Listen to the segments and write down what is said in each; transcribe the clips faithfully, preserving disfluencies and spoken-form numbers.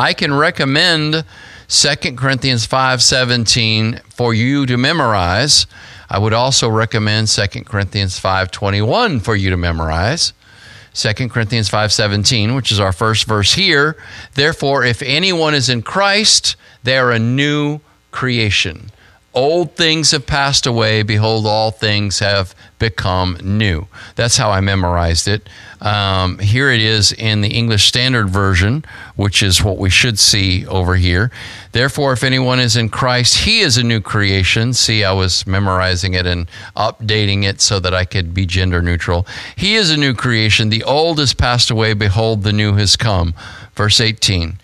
I can recommend Second Corinthians five seventeen for you to memorize. I would also recommend Second Corinthians five twenty-one for you to memorize. Second Corinthians five seventeen, which is our first verse here. Therefore, if anyone is in Christ, they are a new creation. Old things have passed away. Behold, all things have become new. That's how I memorized it. Um, here it is in the English Standard Version, which is what we should see over here. Therefore, if anyone is in Christ, he is a new creation. See, I was memorizing it and updating it so that I could be gender neutral. He is a new creation. The old has passed away. Behold, the new has come. Verse eighteen.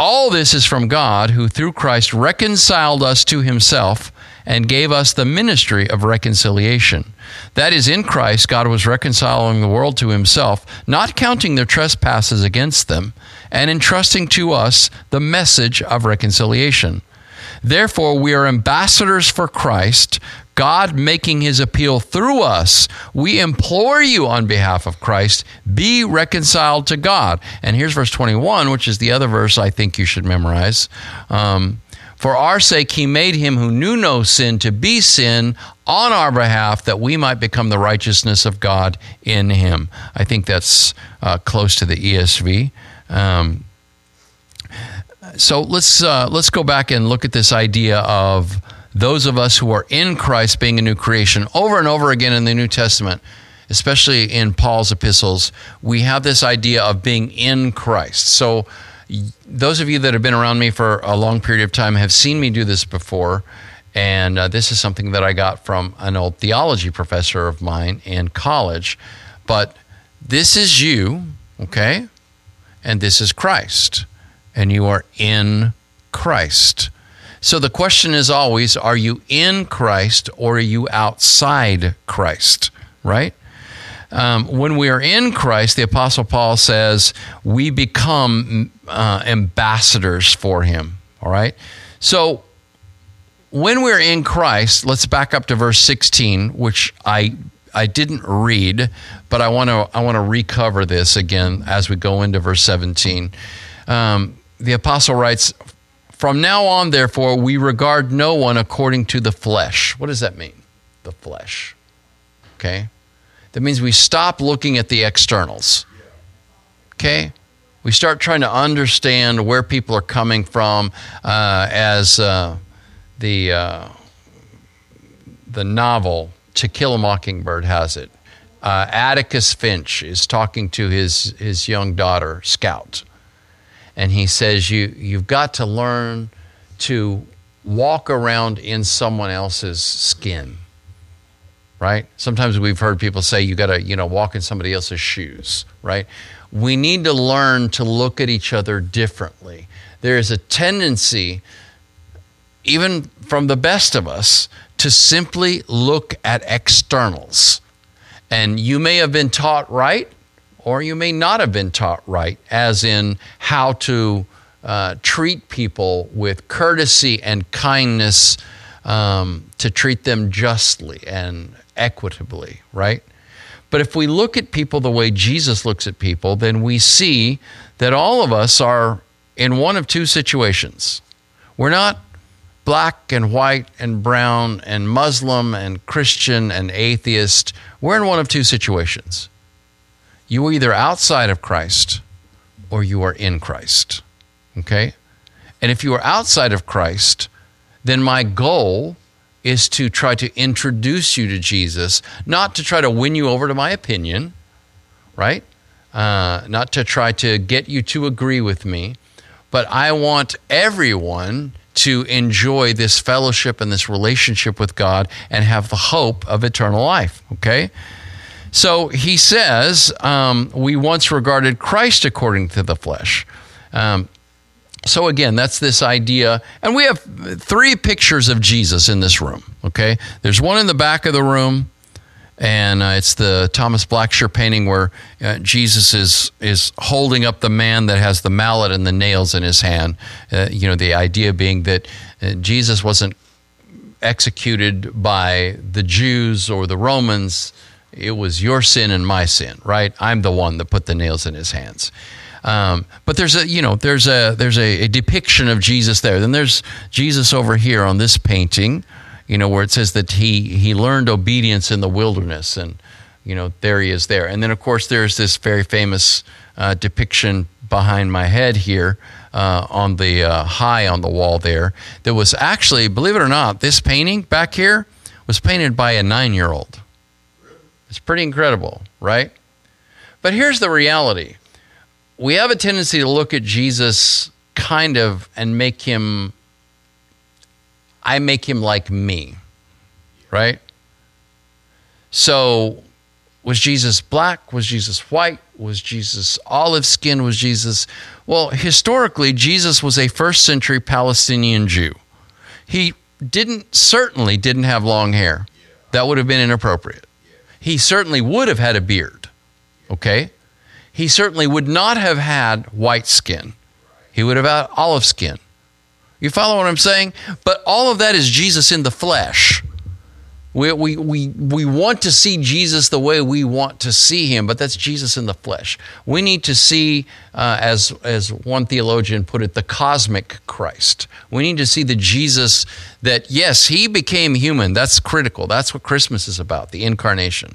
All this is from God, who through Christ reconciled us to himself and gave us the ministry of reconciliation. That is, in Christ, God was reconciling the world to himself, not counting their trespasses against them, and entrusting to us the message of reconciliation. Therefore, we are ambassadors for Christ, God making his appeal through us. We implore you on behalf of Christ, be reconciled to God. And here's verse twenty-one, which is the other verse I think you should memorize. Um, For our sake he made him who knew no sin to be sin on our behalf, that we might become the righteousness of God in him. I think that's uh, close to the E S V. Um So let's uh, let's go back and look at this idea of those of us who are in Christ being a new creation. Over and over again in the New Testament, especially in Paul's epistles, we have this idea of being in Christ. So those of you that have been around me for a long period of time have seen me do this before, and uh, this is something that I got from an old theology professor of mine in college. But this is you, okay, and this is Christ. And you are in Christ. So the question is always, are you in Christ or are you outside Christ, right? Um, when we are in Christ, the Apostle Paul says, we become uh, ambassadors for him, all right? So when we're in Christ, let's back up to verse sixteen, which I I didn't read, but I want to I want to recover this again as we go into verse seventeen. Um, the apostle writes, from now on, therefore, we regard no one according to the flesh. What does that mean? The flesh. Okay? That means we stop looking at the externals. Okay? We start trying to understand where people are coming from uh, as uh, the, uh, the novel To Kill a Mockingbird has it. Uh, Atticus Finch is talking to his, his young daughter, Scout. And he says, you, you've got to learn to walk around in someone else's skin, right? Sometimes we've heard people say, you got to, you know, walk in somebody else's shoes, right? We need to learn to look at each other differently. There is a tendency, even from the best of us, to simply look at externals. And you may have been taught right, or you may not have been taught right, as in how to uh, treat people with courtesy and kindness, um, to treat them justly and equitably, right? But if we look at people the way Jesus looks at people, then we see that all of us are in one of two situations. We're not black and white and brown and Muslim and Christian and atheist. We're in one of two situations. You are either outside of Christ or you are in Christ, okay? And if you are outside of Christ, then my goal is to try to introduce you to Jesus, not to try to win you over to my opinion, right? Uh, not to try to get you to agree with me, but I want everyone to enjoy this fellowship and this relationship with God and have the hope of eternal life, okay? So he says, um, we once regarded Christ according to the flesh. Um, so again, that's this idea. And we have three pictures of Jesus in this room, okay? There's one in the back of the room, and uh, it's the Thomas Blackshear painting where uh, Jesus is is holding up the man that has the mallet and the nails in his hand. Uh, you know, the idea being that uh, Jesus wasn't executed by the Jews or the Romans. It was your sin and my sin, right? I'm the one that put the nails in his hands. Um, but there's a, you know, there's a there's a, a depiction of Jesus there. Then there's Jesus over here on this painting, you know, where it says that he he learned obedience in the wilderness, and you know, there he is there. And then of course there's this very famous uh, depiction behind my head here uh, on the uh, high on the wall there. That was actually, believe it or not, this painting back here was painted by a nine-year-old. It's pretty incredible, right? But here's the reality. We have a tendency to look at Jesus kind of and make him, I make him like me, right? So was Jesus black? Was Jesus white? Was Jesus olive skin? Was Jesus, well, historically, Jesus was a first century Palestinian Jew. He didn't, certainly didn't have long hair. That would have been inappropriate. He certainly would have had a beard, okay? He certainly would not have had white skin. He would have had olive skin. You follow what I'm saying? But all of that is Jesus in the flesh. We we we we want to see Jesus the way we want to see him, but that's Jesus in the flesh. We need to see, uh, as as one theologian put it, the cosmic Christ. We need to see the Jesus that, yes, he became human. That's critical. That's what Christmas is about, the incarnation.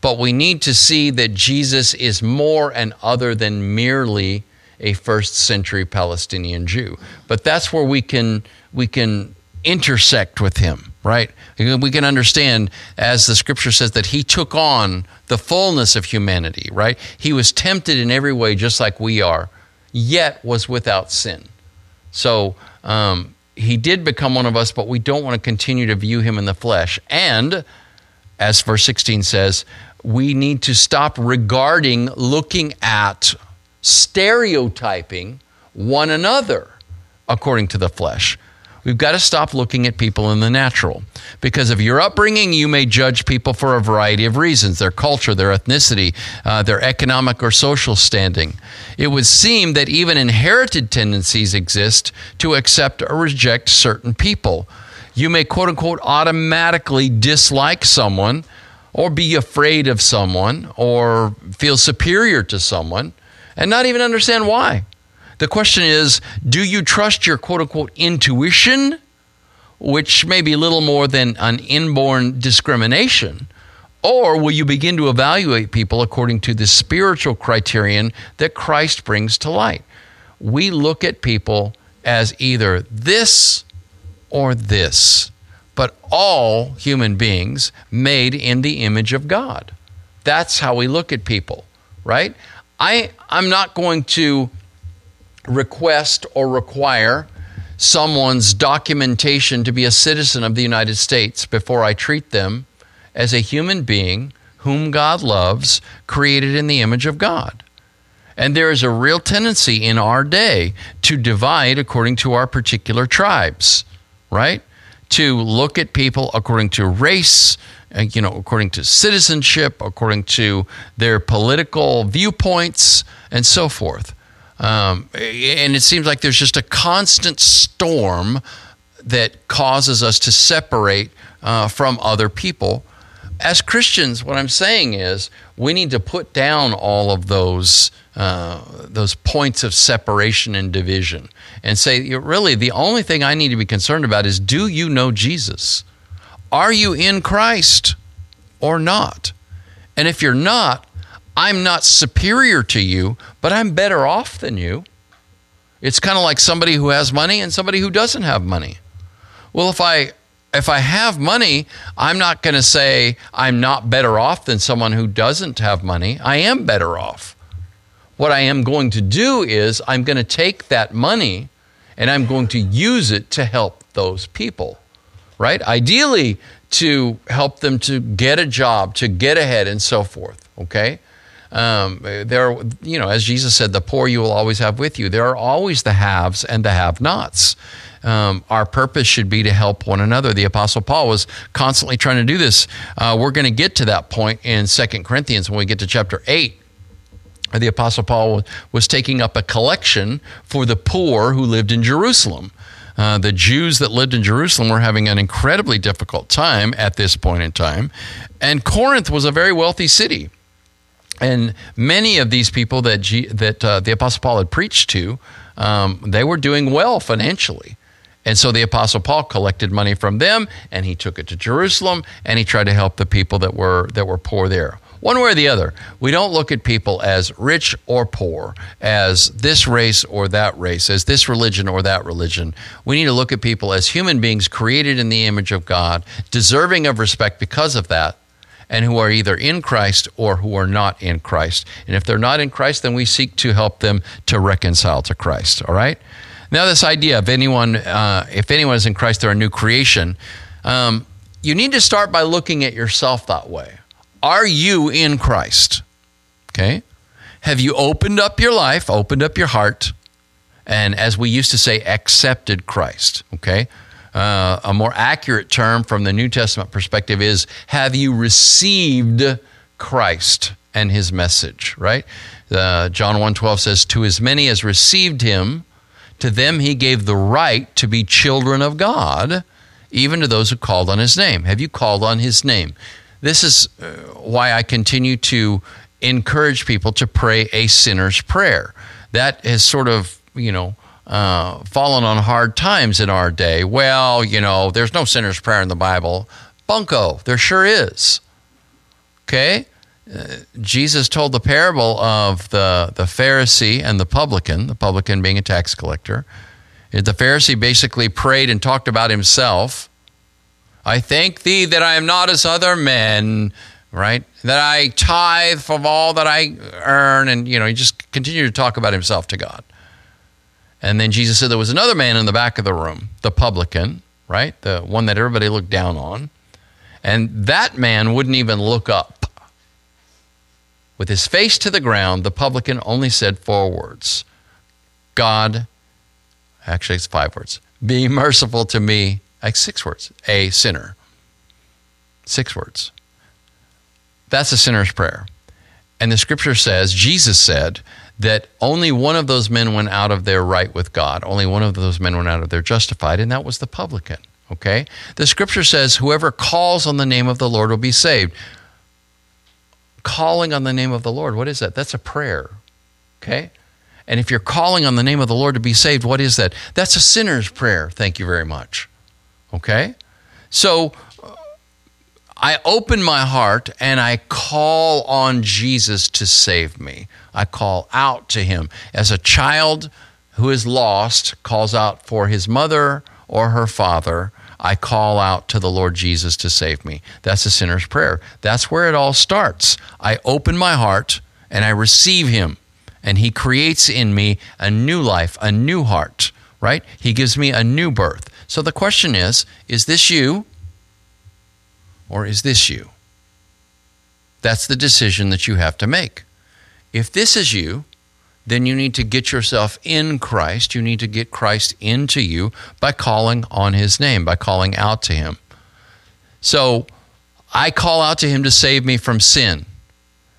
But we need to see that Jesus is more and other than merely a first century Palestinian Jew. But that's where we can we can intersect with him, right? We can understand, as the scripture says, that he took on the fullness of humanity, right? He was tempted in every way just like we are, yet was without sin. So um, he did become one of us, but we don't want to continue to view him in the flesh. And as verse sixteen says, we need to stop regarding, looking at, stereotyping one another according to the flesh. We've got to stop looking at people in the natural. Because of your upbringing, you may judge people for a variety of reasons, their culture, their ethnicity, uh, their economic or social standing. It would seem that even inherited tendencies exist to accept or reject certain people. You may, quote unquote, automatically dislike someone or be afraid of someone or feel superior to someone and not even understand why. The question is, do you trust your, quote unquote, intuition, which may be little more than an inborn discrimination, or will you begin to evaluate people according to the spiritual criterion that Christ brings to light? We look at people as either this or this, but all human beings made in the image of God. That's how we look at people, right? I, I'm not going to request or require someone's documentation to be a citizen of the United States before I treat them as a human being whom God loves, created in the image of God. And there is a real tendency in our day to divide according to our particular tribes, right? To look at people according to race, you know, according to citizenship, according to their political viewpoints, and so forth. Um, and it seems like there's just a constant storm that causes us to separate uh, from other people. As Christians, what I'm saying is we need to put down all of those uh, those points of separation and division and say, really, the only thing I need to be concerned about is, do you know Jesus? Are you in Christ or not? And if you're not, I'm not superior to you, but I'm better off than you. It's kind of like somebody who has money and somebody who doesn't have money. Well, if I if I have money, I'm not going to say I'm not better off than someone who doesn't have money. I am better off. What I am going to do is I'm going to take that money and I'm going to use it to help those people, right? Ideally, to help them to get a job, to get ahead, and so forth, okay? Um, there, you know, as Jesus said, the poor you will always have with you. There are always the haves and the have-nots. Um, our purpose should be to help one another. The Apostle Paul was constantly trying to do this. Uh, we're going to get to that point in Second Corinthians when we get to chapter eight. The Apostle Paul was taking up a collection for the poor who lived in Jerusalem. Uh, the Jews that lived in Jerusalem were having an incredibly difficult time at this point in time, and Corinth was a very wealthy city. And many of these people that G, that uh, the Apostle Paul had preached to, um, they were doing well financially. And so the Apostle Paul collected money from them, and he took it to Jerusalem, and he tried to help the people that were that were poor there. One way or the other, we don't look at people as rich or poor, as this race or that race, as this religion or that religion. We need to look at people as human beings created in the image of God, deserving of respect because of that, and who are either in Christ or who are not in Christ. And if they're not in Christ, then we seek to help them to reconcile to Christ, all right? Now, this idea of anyone, uh, if anyone is in Christ, they're a new creation. Um, you need to start by looking at yourself that way. Are you in Christ? Okay. Have you opened up your life, opened up your heart, and as we used to say, accepted Christ? Okay. Uh, a more accurate term from the New Testament perspective is, have you received Christ and his message, right? Uh, John one twelve says, to as many as received him, to them he gave the right to be children of God, even to those who called on his name. Have you called on his name? This is why I continue to encourage people to pray a sinner's prayer. That has sort of, you know, uh, fallen on hard times in our day. Well, you know, there's no sinner's prayer in the Bible. Bunko, there sure is. Okay? Uh, Jesus told the parable of the, the Pharisee and the publican, the publican being a tax collector. The Pharisee basically prayed and talked about himself. I thank thee that I am not as other men, right? That I tithe from all that I earn. And, you know, he just continued to talk about himself to God. And then Jesus said there was another man in the back of the room, the publican, right? The one that everybody looked down on. And that man wouldn't even look up. With his face to the ground, the publican only said four words. God, actually it's five words, be merciful to me, like six words, a sinner. Six words. That's a sinner's prayer. And the scripture says, Jesus said, that only one of those men went out of their right with God. Only one of those men went out of their justified, and that was the publican, okay? The scripture says, whoever calls on the name of the Lord will be saved. Calling on the name of the Lord, what is that? That's a prayer, okay? And if you're calling on the name of the Lord to be saved, what is that? That's a sinner's prayer, thank you very much. Okay? So I open my heart and I call on Jesus to save me. I call out to him. As a child who is lost calls out for his mother or her father, I call out to the Lord Jesus to save me. That's a sinner's prayer. That's where it all starts. I open my heart and I receive him, and he creates in me a new life, a new heart, right? He gives me a new birth. So the question is, is this you or is this you? That's the decision that you have to make. If this is you, then you need to get yourself in Christ. You need to get Christ into you by calling on his name, by calling out to him. So I call out to him to save me from sin,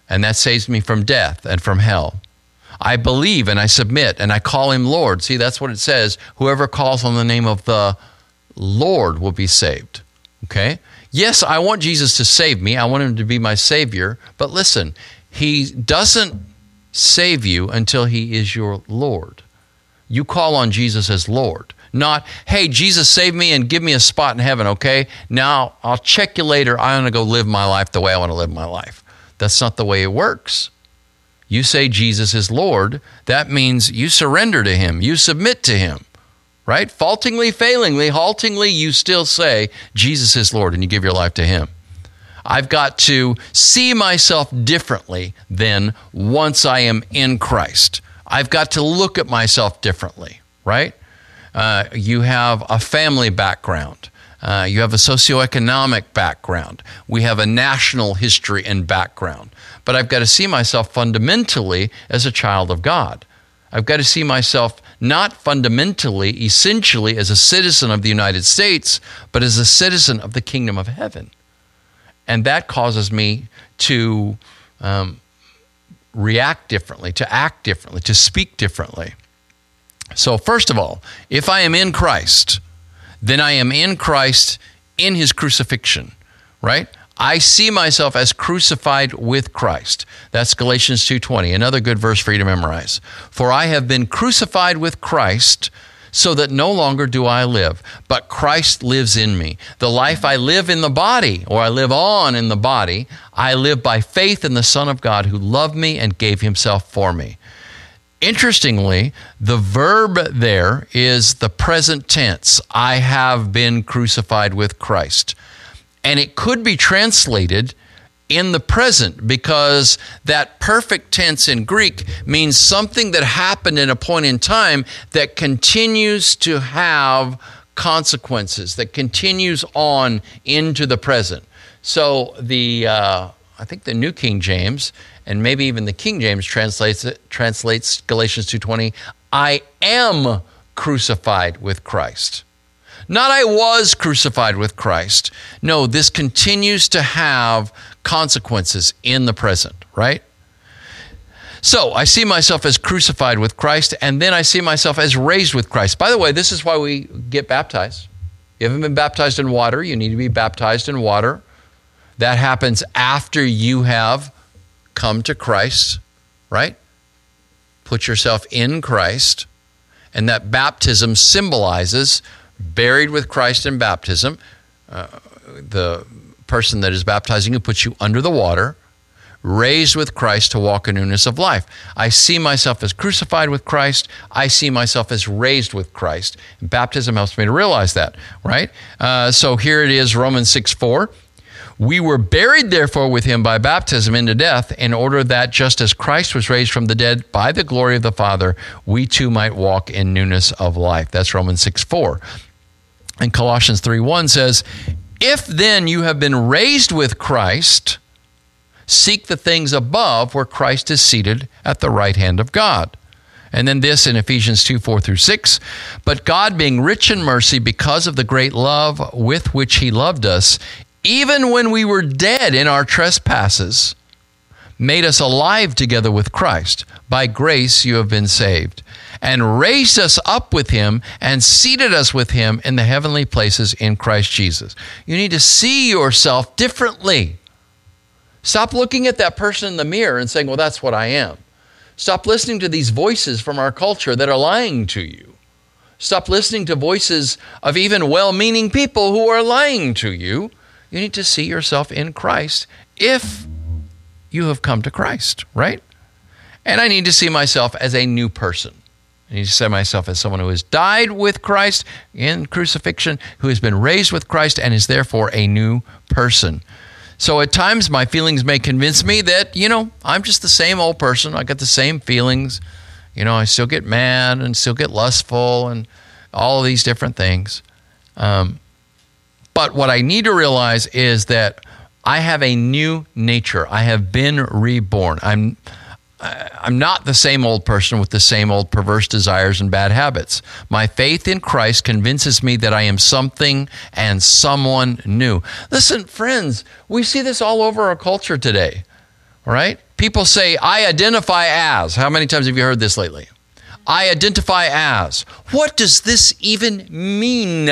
and that saves me from death and from hell. I believe and I submit and I call him Lord. See, that's what it says. Whoever calls on the name of the Lord will be saved, okay? Yes, I want Jesus to save me. I want him to be my Savior. But listen, he doesn't save you until he is your Lord. You call on Jesus as Lord, not, hey, Jesus, save me and give me a spot in heaven, okay? Now, I'll check you later. I want to go live my life the way I want to live my life. That's not the way it works. You say Jesus is Lord, that means you surrender to him, you submit to him, right? Faultingly, failingly, haltingly, you still say Jesus is Lord and you give your life to him. I've got to see myself differently than once I am in Christ. I've got to look at myself differently, right? Uh, you have a family background. Uh, you have a socioeconomic background. We have a national history and background. But I've got to see myself fundamentally as a child of God. I've got to see myself not fundamentally, essentially, as a citizen of the United States, but as a citizen of the kingdom of heaven. And that causes me to um, react differently, to act differently, to speak differently. So first of all, if I am in Christ, then I am in Christ in his crucifixion, right? I see myself as crucified with Christ. That's Galatians two twenty, another good verse for you to memorize. For I have been crucified with Christ, so that no longer do I live, but Christ lives in me. The life I live in the body, or I live on in the body, I live by faith in the Son of God who loved me and gave himself for me. Interestingly, the verb there is the present tense. I have been crucified with Christ. And it could be translated in the present, because that perfect tense in Greek means something that happened in a point in time that continues to have consequences, that continues on into the present. So the uh, I think the New King James, and maybe even the King James translates it, translates Galatians two twenty, I am crucified with Christ. Not I was crucified with Christ. No, this continues to have consequences in the present, right? So I see myself as crucified with Christ, and then I see myself as raised with Christ. By the way, this is why we get baptized. You haven't been baptized in water, you need to be baptized in water. That happens after you have come to Christ, right? Put yourself in Christ. And that baptism symbolizes buried with Christ in baptism. Uh, the person that is baptizing you puts you under the water, raised with Christ to walk in newness of life. I see myself as crucified with Christ. I see myself as raised with Christ. And baptism helps me to realize that, right? Uh, so here it is, Romans six four. We were buried, therefore, with him by baptism into death, in order that just as Christ was raised from the dead by the glory of the Father, we too might walk in newness of life. That's Romans six four. And Colossians three one says, if then you have been raised with Christ, seek the things above where Christ is seated at the right hand of God. And then this in Ephesians two four through six, but God being rich in mercy because of the great love with which he loved us, even when we were dead in our trespasses, made us alive together with Christ. By grace you have been saved, and raised us up with him and seated us with him in the heavenly places in Christ Jesus. You need to see yourself differently. Stop looking at that person in the mirror and saying, well, that's what I am. Stop listening to these voices from our culture that are lying to you. Stop listening to voices of even well-meaning people who are lying to you. You need to see yourself in Christ if you have come to Christ, right? And I need to see myself as a new person. I need to see myself as someone who has died with Christ in crucifixion, who has been raised with Christ, and is therefore a new person. So at times my feelings may convince me that, you know, I'm just the same old person. I got the same feelings. You know, I still get mad and still get lustful and all of these different things. Um But what I need to realize is that I have a new nature. I have been reborn. I'm I'm not the same old person with the same old perverse desires and bad habits. My faith in Christ convinces me that I am something and someone new. Listen, friends, we see this all over our culture today, right? People say, I identify as. How many times have you heard this lately? I identify as. What does this even mean?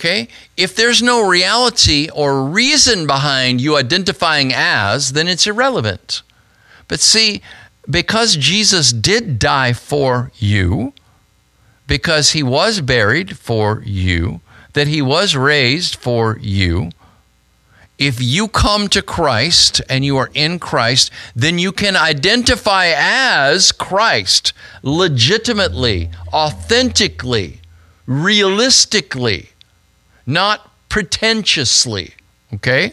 Okay, if there's no reality or reason behind you identifying as, then it's irrelevant. But see, because Jesus did die for you, because he was buried for you, that he was raised for you, if you come to Christ and you are in Christ, then you can identify as Christ legitimately, authentically, realistically, not pretentiously, okay?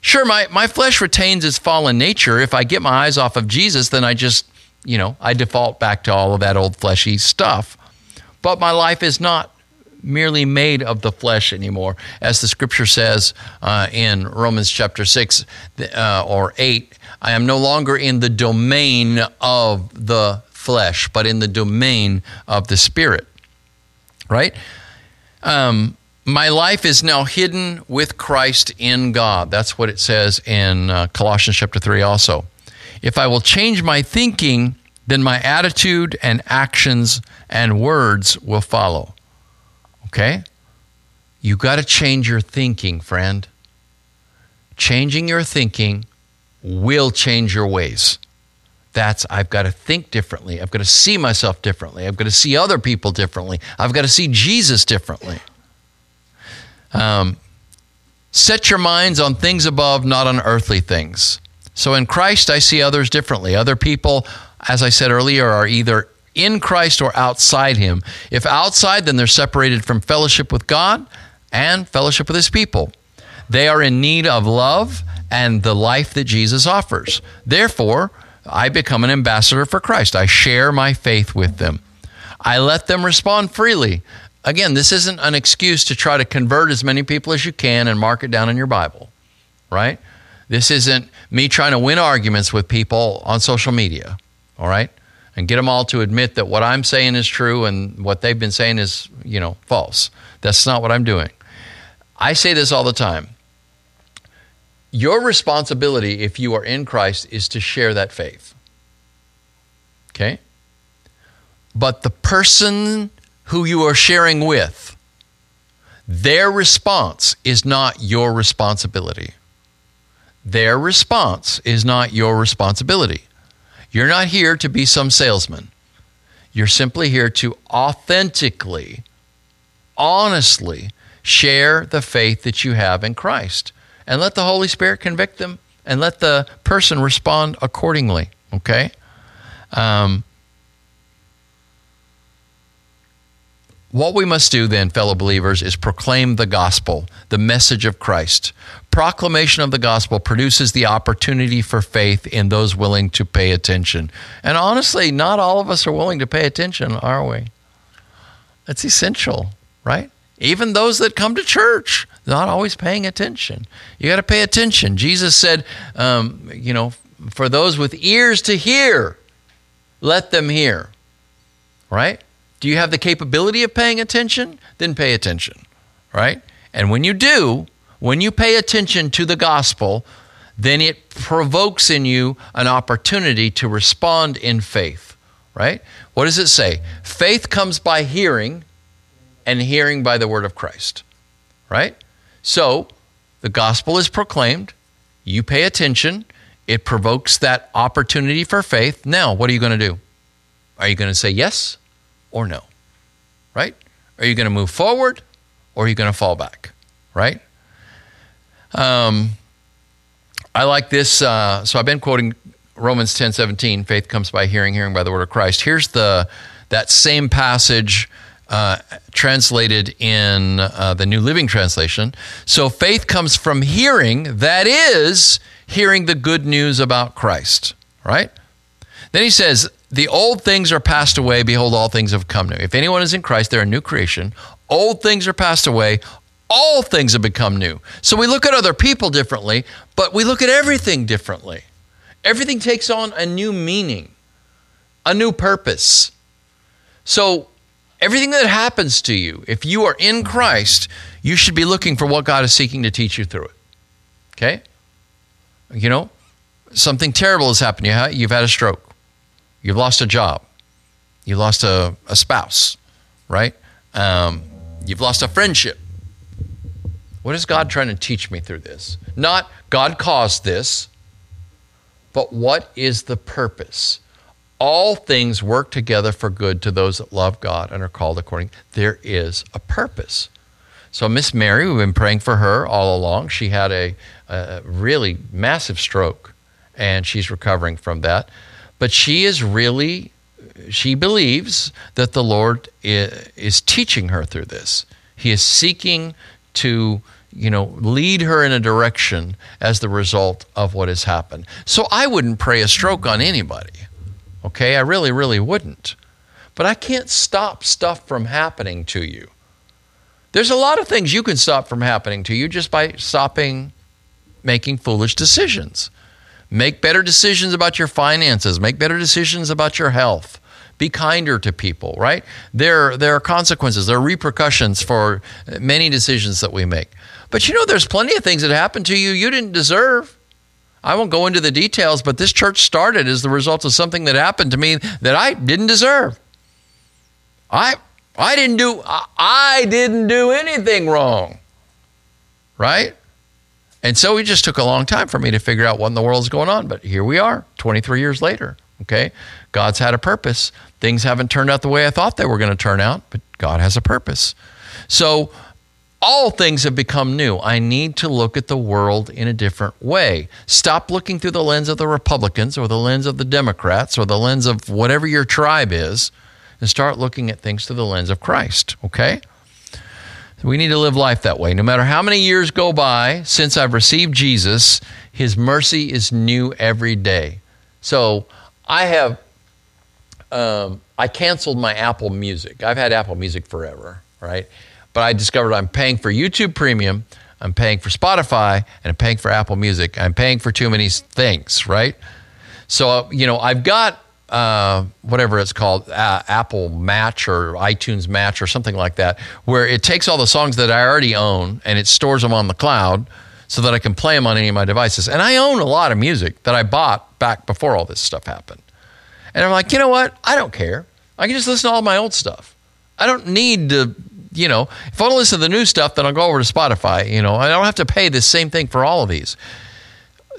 Sure, my, my flesh retains its fallen nature. If I get my eyes off of Jesus, then I just, you know, I default back to all of that old fleshy stuff. But my life is not merely made of the flesh anymore. As the scripture says uh, in Romans chapter six uh, or eight, I am no longer in the domain of the flesh, but in the domain of the Spirit, right? Um, My life is now hidden with Christ in God. That's what it says in uh, Colossians chapter three also. If I will change my thinking, then my attitude and actions and words will follow. Okay? You got to change your thinking, friend. Changing your thinking will change your ways. That's, I've got to think differently. I've got to see myself differently. I've got to see other people differently. I've got to see Jesus differently. Um, set your minds on things above, not on earthly things. So in Christ, I see others differently. Other people, as I said earlier, are either in Christ or outside him. If outside, then they're separated from fellowship with God and fellowship with his people. They are in need of love and the life that Jesus offers. Therefore, I become an ambassador for Christ. I share my faith with them. I let them respond freely. Again, this isn't an excuse to try to convert as many people as you can and mark it down in your Bible, right? This isn't me trying to win arguments with people on social media, all right? And get them all to admit that what I'm saying is true and what they've been saying is, you know, false. That's not what I'm doing. I say this all the time. Your responsibility, if you are in Christ, is to share that faith, okay? But the person who you are sharing with, their response is not your responsibility. Their response is not your responsibility. You're not here to be some salesman. You're simply here to authentically, honestly share the faith that you have in Christ. And let the Holy Spirit convict them, and let the person respond accordingly, okay? Um, what we must do then, fellow believers, is proclaim the gospel, the message of Christ. Proclamation of the gospel produces the opportunity for faith in those willing to pay attention. And honestly, not all of us are willing to pay attention, are we? That's essential, right? Even those that come to church, not always paying attention. You got to pay attention. Jesus said, um, you know, for those with ears to hear, let them hear, right? Do you have the capability of paying attention? Then pay attention, right? And when you do, when you pay attention to the gospel, then it provokes in you an opportunity to respond in faith, right? What does it say? Faith comes by hearing, and hearing by the word of Christ, right? So the gospel is proclaimed. You pay attention. It provokes that opportunity for faith. Now, what are you going to do? Are you going to say yes or no, right? Are you going to move forward or are you going to fall back, right? Um, I like this. Uh, so I've been quoting Romans ten seventeen. Faith comes by hearing, hearing by the word of Christ. Here's the that same passage Uh, translated in uh, the New Living Translation. So faith comes from hearing, that is, hearing the good news about Christ, right? Then he says, the old things are passed away, behold, all things have come new. If anyone is in Christ, they're a new creation. Old things are passed away, all things have become new. So we look at other people differently, but we look at everything differently. Everything takes on a new meaning, a new purpose. So everything that happens to you, if you are in Christ, you should be looking for what God is seeking to teach you through it, okay? You know, something terrible has happened. You've had a stroke. You've lost a job. You lost a, a spouse, right? Um, you've lost a friendship. What is God trying to teach me through this? Not God caused this, but what is the purpose? All things work together for good to those that love God and are called according. There is a purpose. So Miss Mary, we've been praying for her all along. She had a, a really massive stroke, and she's recovering from that. But she is really, she believes that the Lord is, is teaching her through this. He is seeking to, you know, lead her in a direction as the result of what has happened. So I wouldn't pray a stroke on anybody. Okay, I really, really wouldn't. But I can't stop stuff from happening to you. There's a lot of things you can stop from happening to you just by stopping making foolish decisions. Make better decisions about your finances. Make better decisions about your health. Be kinder to people, right? There, there are consequences. There are repercussions for many decisions that we make. But you know, there's plenty of things that happen to you you didn't deserve. I won't go into the details, but this church started as the result of something that happened to me that I didn't deserve. I I didn't do I, I didn't do anything wrong, right? And so it just took a long time for me to figure out what in the world is going on. But here we are, twenty-three years later, okay? God's had a purpose. Things haven't turned out the way I thought they were going to turn out, but God has a purpose. So all things have become new. I need to look at the world in a different way. Stop looking through the lens of the Republicans or the lens of the Democrats or the lens of whatever your tribe is, and start looking at things through the lens of Christ, okay? We need to live life that way. No matter how many years go by since I've received Jesus, his mercy is new every day. So I have, um, I canceled my Apple Music. I've had Apple Music forever, right? But I discovered I'm paying for YouTube Premium, I'm paying for Spotify, and I'm paying for Apple Music. I'm paying for too many things, right? So, you know, I've got Uh, whatever it's called, uh, Apple Match or iTunes Match or something like that, where it takes all the songs that I already own and it stores them on the cloud so that I can play them on any of my devices. And I own a lot of music that I bought back before all this stuff happened. And I'm like, you know what? I don't care. I can just listen to all my old stuff. I don't need to, you know, if I want to listen to the new stuff, then I'll go over to Spotify. You know, I don't have to pay the same thing for all of these.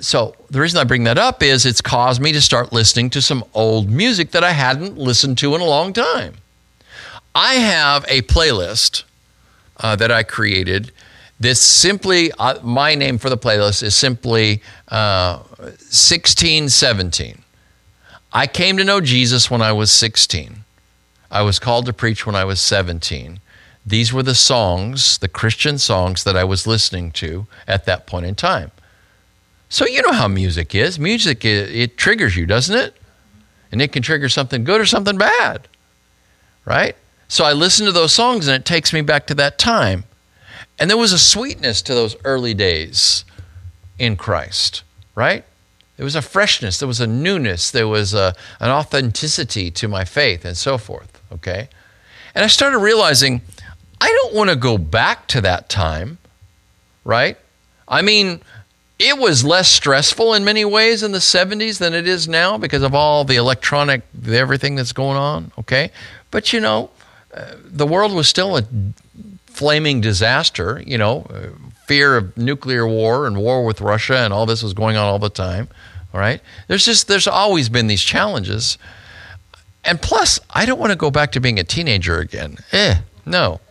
So the reason I bring that up is it's caused me to start listening to some old music that I hadn't listened to in a long time. I have a playlist uh, that I created. This simply, uh, my name for the playlist is simply uh, sixteen seventeen. I came to know Jesus when I was sixteen. I was called to preach when I was seventeen. These were the songs, the Christian songs that I was listening to at that point in time. So you know how music is. Music, it, it triggers you, doesn't it? And it can trigger something good or something bad, right? So I listen to those songs and it takes me back to that time. And there was a sweetness to those early days in Christ, right? There was a freshness, there was a newness, there was a, an authenticity to my faith and so forth, okay? And I started realizing, I don't want to go back to that time, right? I mean, it was less stressful in many ways in the seventies than it is now because of all the electronic, everything that's going on, okay? But, you know, uh, the world was still a flaming disaster, you know, uh, fear of nuclear war and war with Russia and all this was going on all the time, all right? There's just, there's always been these challenges. And plus, I don't want to go back to being a teenager again. Eh, no.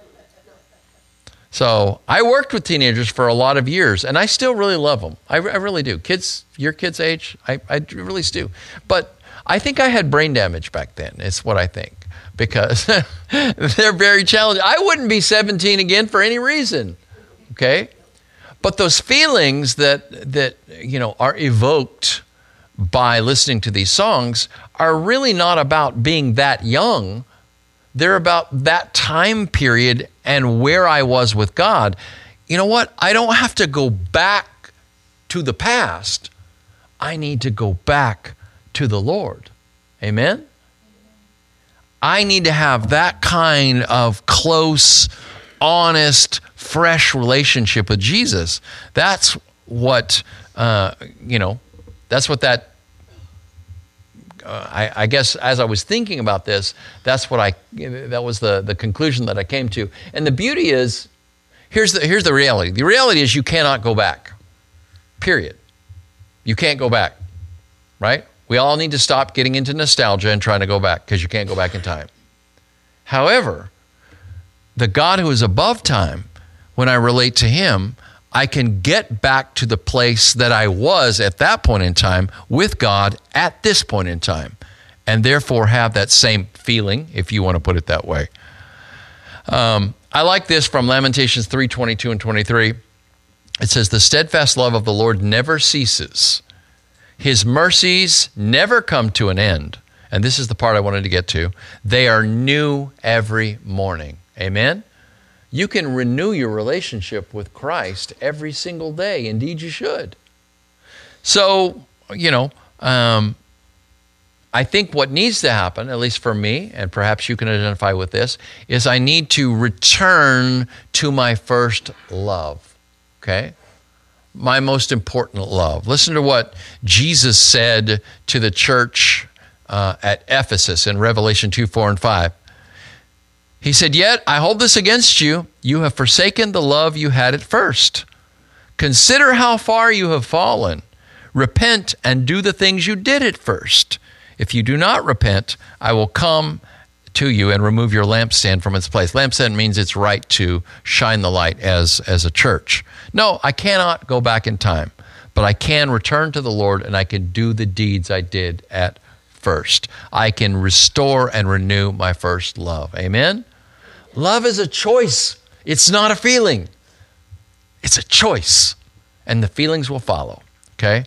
So I worked with teenagers for a lot of years, and I still really love them. I, I really do. Kids, your kids' age, I, I really do. But I think I had brain damage back then, is what I think, because they're very challenging. I wouldn't be seventeen again for any reason, okay? But those feelings that, that you know, are evoked by listening to these songs are really not about being that young. They're about that time period and where I was with God. You know what? I don't have to go back to the past. I need to go back to the Lord. Amen? I need to have that kind of close, honest, fresh relationship with Jesus. That's what, uh, you know, that's what that Uh, I, I guess as I was thinking about this, that's what I, that was the, the conclusion that I came to. And the beauty is, here's the, here's the reality. The reality is you cannot go back, period. You can't go back, right? We all need to stop getting into nostalgia and trying to go back because you can't go back in time. However, the God who is above time, when I relate to him, I can get back to the place that I was at that point in time with God at this point in time, and therefore have that same feeling, if you want to put it that way. Um, I like this from Lamentations three twenty-two and twenty-three. It says, "The steadfast love of the Lord never ceases. His mercies never come to an end." And this is the part I wanted to get to. "They are new every morning." Amen? You can renew your relationship with Christ every single day. Indeed, you should. So, you know, um, I think what needs to happen, at least for me, and perhaps you can identify with this, is I need to return to my first love, okay? My most important love. Listen to what Jesus said to the church uh, at Ephesus in Revelation two, four, and five. He said, "Yet I hold this against you. You have forsaken the love you had at first. Consider how far you have fallen. Repent and do the things you did at first. If you do not repent, I will come to you and remove your lampstand from its place. Lampstand means it's right to shine the light as, as a church. No, I cannot go back in time, but I can return to the Lord and I can do the deeds I did at first. I can restore and renew my first love. Amen? Love is a choice. It's not a feeling. It's a choice, and the feelings will follow, okay?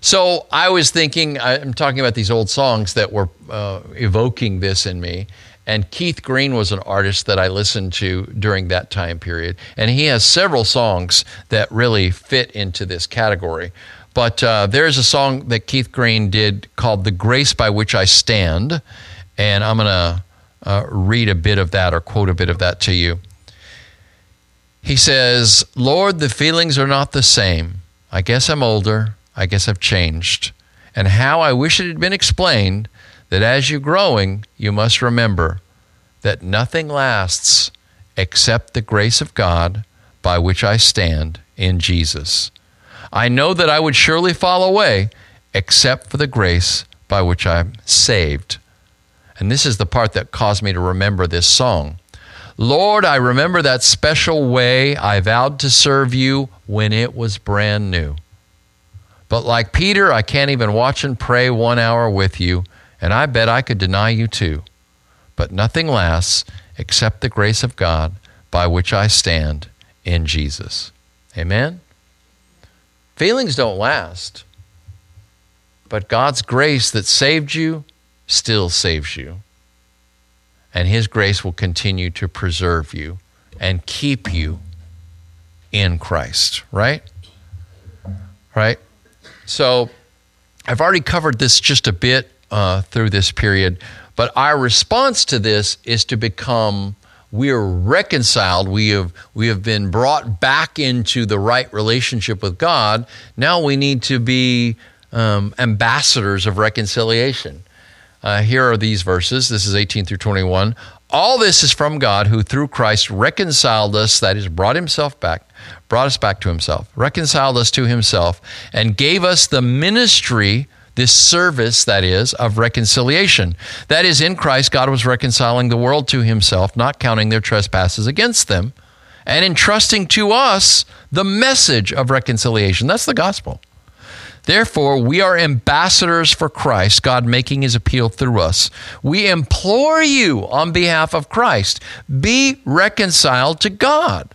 So I was thinking, I'm talking about these old songs that were uh, evoking this in me, and Keith Green was an artist that I listened to during that time period, and he has several songs that really fit into this category. But uh, there's a song that Keith Green did called The Grace by Which I Stand, and I'm going to uh, read a bit of that or quote a bit of that to you. He says, Lord, the feelings are not the same. I guess I'm older. I guess I've changed. And how I wish it had been explained that as you're growing, you must remember that nothing lasts except the grace of God by which I stand in Jesus. I know that I would surely fall away except for the grace by which I'm saved. And this is the part that caused me to remember this song. Lord, I remember that special way I vowed to serve you when it was brand new. But like Peter, I can't even watch and pray one hour with you, and I bet I could deny you too. But nothing lasts except the grace of God by which I stand in Jesus. Amen? Feelings don't last, but God's grace that saved you still saves you. And his grace will continue to preserve you and keep you in Christ, right? Right? So I've already covered this just a bit uh, through this period, but our response to this is to become, we are reconciled. We have, we have been brought back into the right relationship with God. Now we need to be um, ambassadors of reconciliation. Uh, here are these verses. This is eighteen through twenty-one. All this is from God, who through Christ reconciled us, that is, brought himself back, brought us back to himself, reconciled us to himself, and gave us the ministry, this service, that is, of reconciliation. That is, in Christ, God was reconciling the world to himself, not counting their trespasses against them, and entrusting to us the message of reconciliation. That's the gospel. Therefore, we are ambassadors for Christ, God making his appeal through us. We implore you on behalf of Christ, be reconciled to God.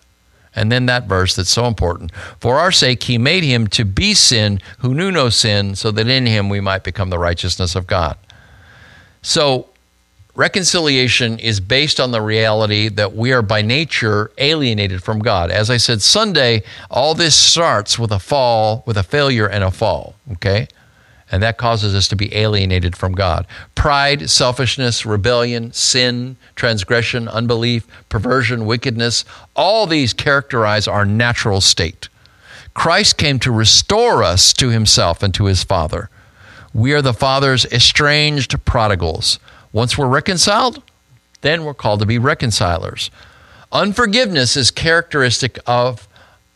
And then that verse that's so important. For our sake, he made him to be sin who knew no sin, so that in him we might become the righteousness of God. So reconciliation is based on the reality that we are by nature alienated from God. As I said Sunday, all this starts with a fall, with a failure and a fall, okay? And that causes us to be alienated from God. Pride, selfishness, rebellion, sin, transgression, unbelief, perversion, wickedness, all these characterize our natural state. Christ came to restore us to himself and to his Father. We are the Father's estranged prodigals. Once we're reconciled, then we're called to be reconcilers. Unforgiveness is characteristic of,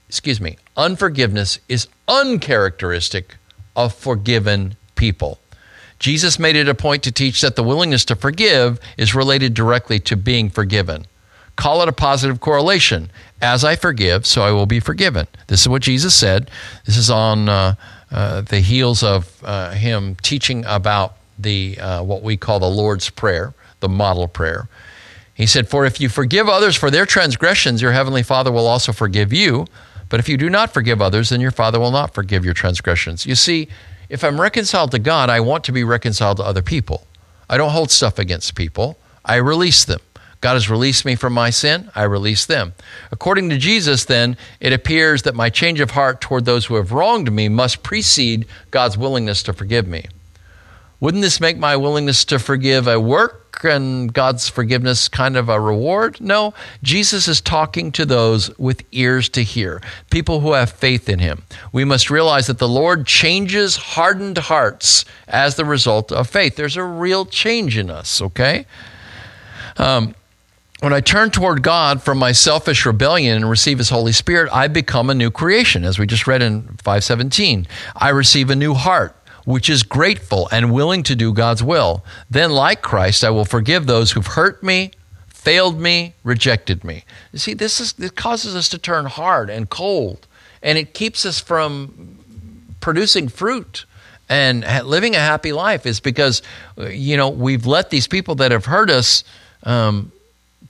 excuse me, unforgiveness is uncharacteristic of forgiven people. Jesus made it a point to teach that the willingness to forgive is related directly to being forgiven. Call it a positive correlation. As I forgive, so I will be forgiven. This is what Jesus said. This is on uh, uh, the heels of uh, him teaching about the uh, what we call the Lord's Prayer, the model prayer. He said, for if you forgive others for their transgressions, your heavenly Father will also forgive you. But if you do not forgive others, then your Father will not forgive your transgressions. You see, if I'm reconciled to God, I want to be reconciled to other people. I don't hold stuff against people. I release them. God has released me from my sin. I release them. According to Jesus, then, it appears that my change of heart toward those who have wronged me must precede God's willingness to forgive me. Wouldn't this make my willingness to forgive a work and God's forgiveness kind of a reward? No, Jesus is talking to those with ears to hear, people who have faith in him. We must realize that the Lord changes hardened hearts as the result of faith. There's a real change in us, okay? Um, When I turn toward God from my selfish rebellion and receive his Holy Spirit, I become a new creation, as we just read in five seventeen. I receive a new heart, which is grateful and willing to do God's will. Then, like Christ, I will forgive those who've hurt me, failed me, rejected me. You see, this is it causes us to turn hard and cold, and it keeps us from producing fruit and living a happy life. Is because, you know, we've let these people that have hurt us um,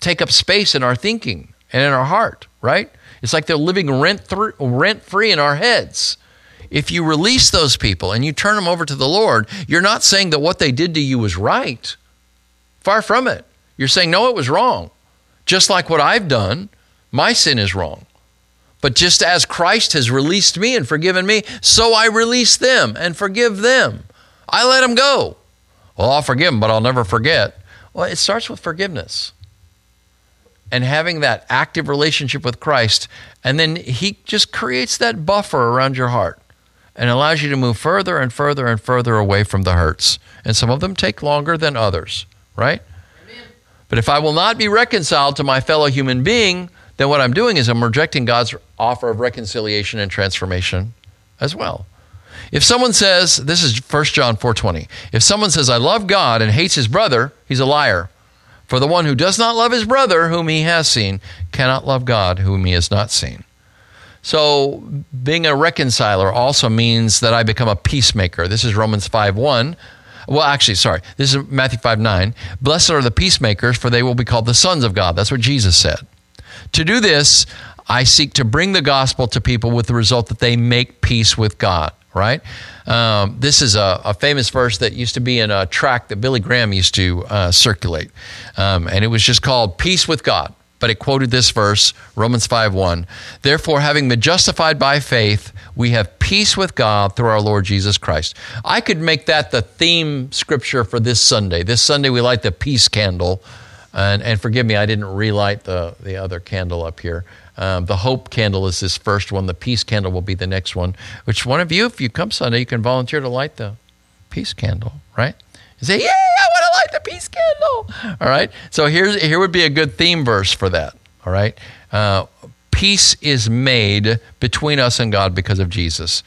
take up space in our thinking and in our heart, right? It's like they're living rent through, rent-free in our heads. If you release those people and you turn them over to the Lord, you're not saying that what they did to you was right. Far from it. You're saying, no, it was wrong. Just like what I've done, my sin is wrong. But just as Christ has released me and forgiven me, so I release them and forgive them. I let them go. Well, I'll forgive them, but I'll never forget. Well, it starts with forgiveness and having that active relationship with Christ. And then he just creates that buffer around your heart and allows you to move further and further and further away from the hurts. And some of them take longer than others, right? Amen. But if I will not be reconciled to my fellow human being, then what I'm doing is I'm rejecting God's offer of reconciliation and transformation as well. If someone says, this is First John four twenty, if someone says, I love God and hates his brother, he's a liar. For the one who does not love his brother, whom he has seen, cannot love God, whom he has not seen. So being a reconciler also means that I become a peacemaker. This is Romans five one. Well, actually, sorry. This is Matthew five nine. Blessed are the peacemakers, for they will be called the sons of God. That's what Jesus said. To do this, I seek to bring the gospel to people with the result that they make peace with God, right? Um, this is a, a famous verse that used to be in a tract that Billy Graham used to uh, circulate. Um, and it was just called Peace with God. But it quoted this verse, Romans five one. Therefore, having been justified by faith, we have peace with God through our Lord Jesus Christ. I could make that the theme scripture for this Sunday. This Sunday, we light the peace candle. And, and forgive me, I didn't relight the, the other candle up here. Um, the hope candle is this first one. The peace candle will be the next one. Which one of you, if you come Sunday, you can volunteer to light the peace candle, right? You say, yay, I want to light the peace candle. All right. So here's, here would be a good theme verse for that. All right. Uh, peace is made between us and God because of Jesus.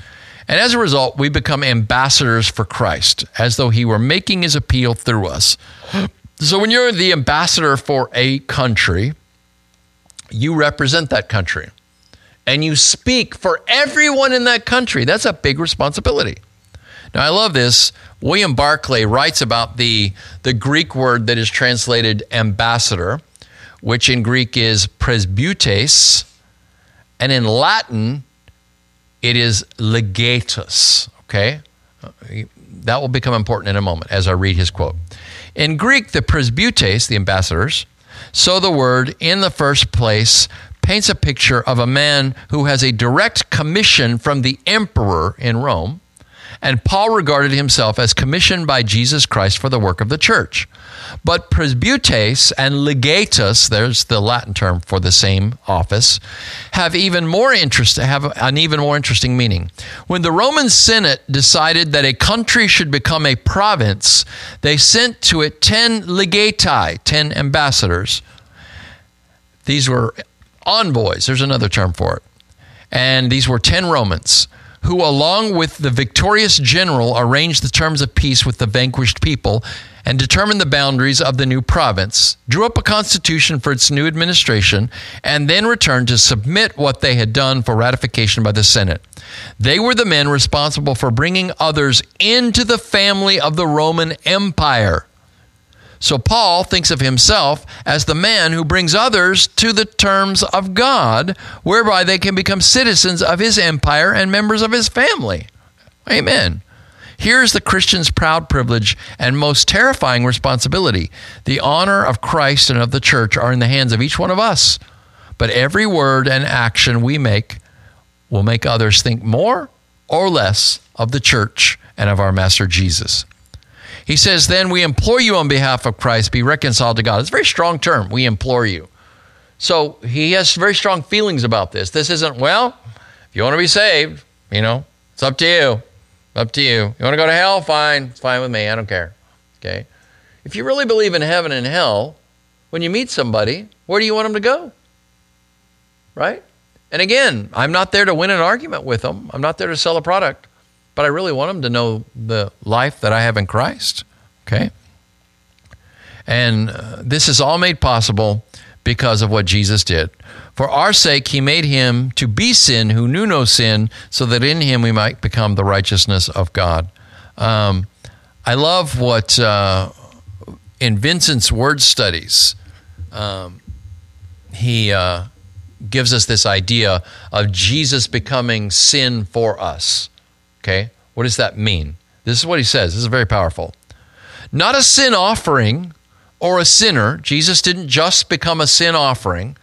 And as a result, we become ambassadors for Christ, as though he were making his appeal through us. So when you're the ambassador for a country, you represent that country. And you speak for everyone in that country. That's a big responsibility. Now, I love this. William Barclay writes about the, the Greek word that is translated ambassador, which in Greek is presbytes, and in Latin, it is legatus, okay? That will become important in a moment as I read his quote. In Greek, the presbytes, the ambassadors, so the word in the first place paints a picture of a man who has a direct commission from the emperor in Rome, and Paul regarded himself as commissioned by Jesus Christ for the work of the church. But presbytes and legatus, there's the Latin term for the same office, have even more interest, have an even more interesting meaning. When the Roman Senate decided that a country should become a province, they sent to it ten legati, ten ambassadors. These were envoys, there's another term for it. And these were ten Romans, who along with the victorious general arranged the terms of peace with the vanquished people and determined the boundaries of the new province, drew up a constitution for its new administration, and then returned to submit what they had done for ratification by the Senate. They were the men responsible for bringing others into the family of the Roman Empire. So Paul thinks of himself as the man who brings others to the terms of God, whereby they can become citizens of his empire and members of his family. Amen. Here's the Christian's proud privilege and most terrifying responsibility. The honor of Christ and of the church are in the hands of each one of us. But every word and action we make will make others think more or less of the church and of our Master Jesus. He says, then we implore you on behalf of Christ, be reconciled to God. It's a very strong term, we implore you. So he has very strong feelings about this. This isn't, well, if you want to be saved, you know, it's up to you. Up to you. You want to go to hell? Fine. It's fine with me. I don't care. Okay. If you really believe in heaven and hell, When you meet somebody, where do you want them to go? Right? And again, I'm not there to win an argument with them. I'm not there to sell a product, but I really want them to know the life that I have in Christ. Okay? And uh, this is all made possible because of what Jesus did. For our sake, he made him to be sin who knew no sin, so that in him we might become the righteousness of God. Um, I love what uh, in Vincent's word studies, um, he uh, gives us this idea of Jesus becoming sin for us. Okay? What does that mean? This is what he says. This is very powerful. Not a sin offering or a sinner. Jesus didn't just become a sin offering.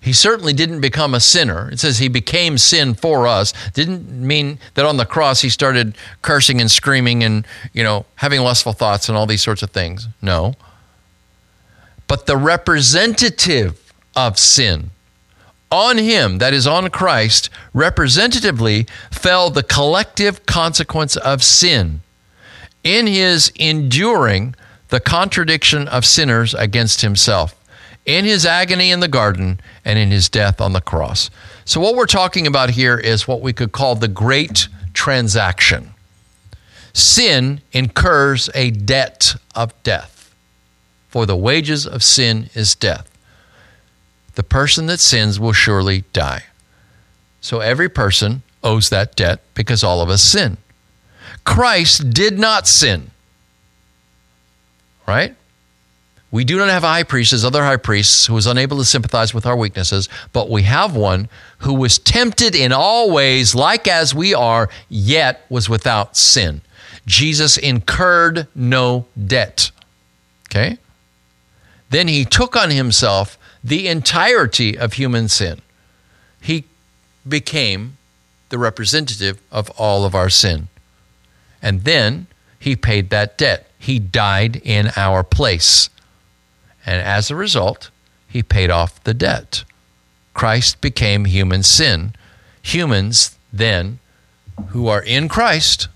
He certainly didn't become a sinner. It says he became sin for us. Didn't mean that on the cross he started cursing and screaming and, you know, having lustful thoughts and all these sorts of things. No. But the representative of sin on him, that is on Christ, representatively fell the collective consequence of sin in his enduring the contradiction of sinners against himself, in his agony in the garden and in his death on the cross. So what we're talking about here is what we could call the great transaction. Sin incurs a debt of death, for the wages of sin is death. The person that sins will surely die. So every person owes that debt because all of us sin. Christ did not sin. Right? We do not have a high priest as other high priests who is unable to sympathize with our weaknesses, but we have one who was tempted in all ways, like as we are, yet was without sin. Jesus incurred no debt. Okay? Then he took on himself the entirety of human sin. He became the representative of all of our sin. And then he paid that debt. He died in our place. And as a result, he paid off the debt. Christ became human sin. Humans then, who are in Christ,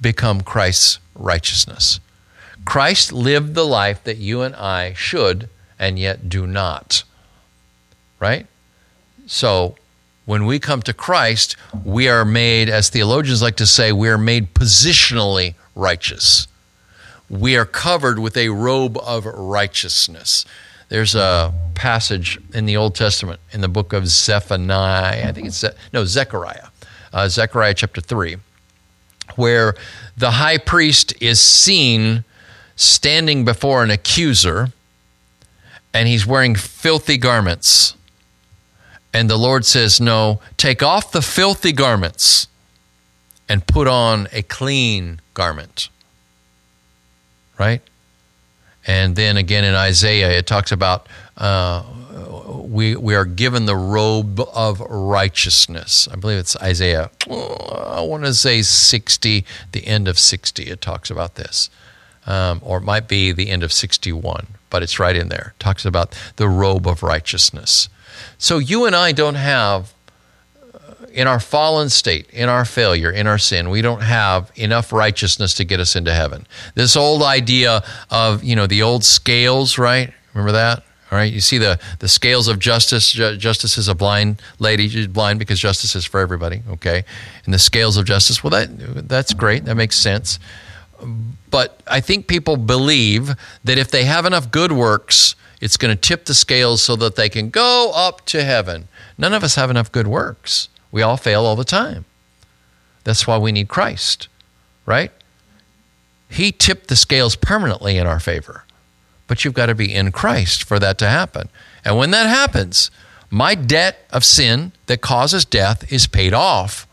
become Christ's righteousness. Christ lived the life that you and I should and yet do not. Right? So when we come to Christ, we are made, as theologians like to say, we are made positionally righteous. We are covered with a robe of righteousness. There's a passage in the Old Testament in the book of Zephaniah, I think it's, no, Zechariah, uh, Zechariah chapter three, where the high priest is seen standing before an accuser, and he's wearing filthy garments. And the Lord says, no, take off the filthy garments and put on a clean garment, right? And then again in Isaiah, it talks about uh, we we are given the robe of righteousness. I believe it's Isaiah, oh, I want to say sixty, the end of sixty, it talks about this. Um, or it might be the end of sixty-one, but it's right in there. It talks about the robe of righteousness. So you and I don't have, in our fallen state, in our failure, in our sin, we don't have enough righteousness to get us into heaven. This old idea of, you know, the old scales, right? Remember that? All right, you see the, the scales of justice. Ju- justice is a blind lady. She's blind because justice is for everybody, okay? And the scales of justice, well, that that's great. That makes sense. But I think people believe that if they have enough good works, it's going to tip the scales so that they can go up to heaven. None of us have enough good works. We all fail all the time. That's why we need Christ, right? He tipped the scales permanently in our favor, but you've got to be in Christ for that to happen. And when that happens, my debt of sin that causes death is paid off,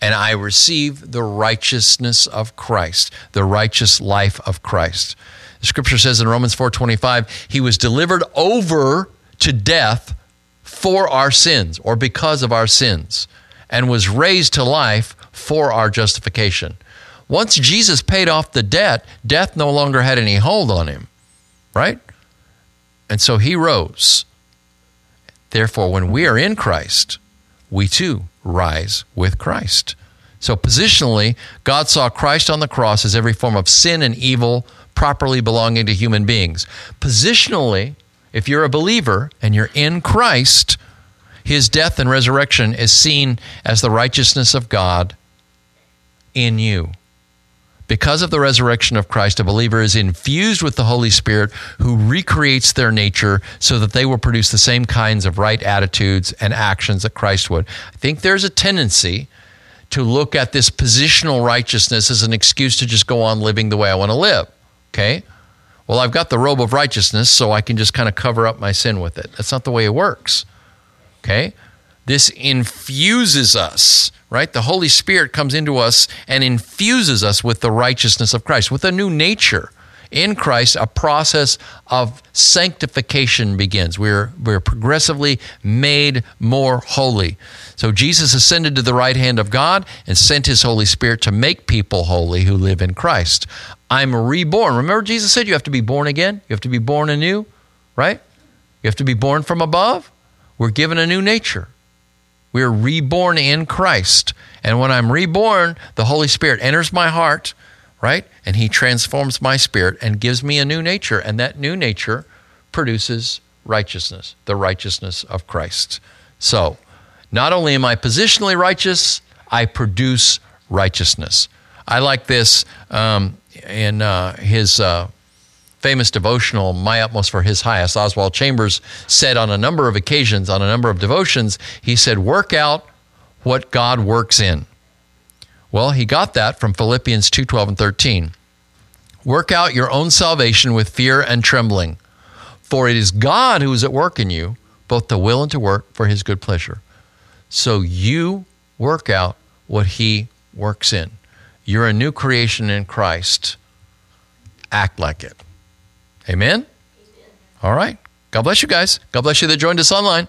and I receive the righteousness of Christ, the righteous life of Christ. The scripture says in Romans four twenty-five, he was delivered over to death for our sins, or because of our sins, and was raised to life for our justification. Once Jesus paid off the debt, death no longer had any hold on him, right? And so he rose. Therefore, when we are in Christ, we too rise with Christ. So positionally, God saw Christ on the cross as every form of sin and evil properly belonging to human beings. Positionally, if you're a believer and you're in Christ, his death and resurrection is seen as the righteousness of God in you. Because of the resurrection of Christ, a believer is infused with the Holy Spirit who recreates their nature so that they will produce the same kinds of right attitudes and actions that Christ would. I think there's a tendency to look at this positional righteousness as an excuse to just go on living the way I want to live, okay? Well, I've got the robe of righteousness, so I can just kind of cover up my sin with it. That's not the way it works, okay? This infuses us, right? The Holy Spirit comes into us and infuses us with the righteousness of Christ, with a new nature. In Christ, a process of sanctification begins. We're, we're progressively made more holy. So Jesus ascended to the right hand of God and sent his Holy Spirit to make people holy who live in Christ. I'm reborn. Remember Jesus said you have to be born again? You have to be born anew, right? You have to be born from above. We're given a new nature. We're reborn in Christ. And when I'm reborn, the Holy Spirit enters my heart, right? And he transforms my spirit and gives me a new nature. And that new nature produces righteousness, the righteousness of Christ. So not only am I positionally righteous, I produce righteousness. I like this um, in uh, his uh, famous devotional, My Utmost for His Highest. Oswald Chambers said on a number of occasions, on a number of devotions, he said, work out what God works in. Well, he got that from Philippians two, twelve, and thirteen. Work out your own salvation with fear and trembling, for it is God who is at work in you, both to will and to work for his good pleasure. So you work out what he works in. You're a new creation in Christ. Act like it. Amen? Amen. All right. God bless you guys. God bless you that joined us online.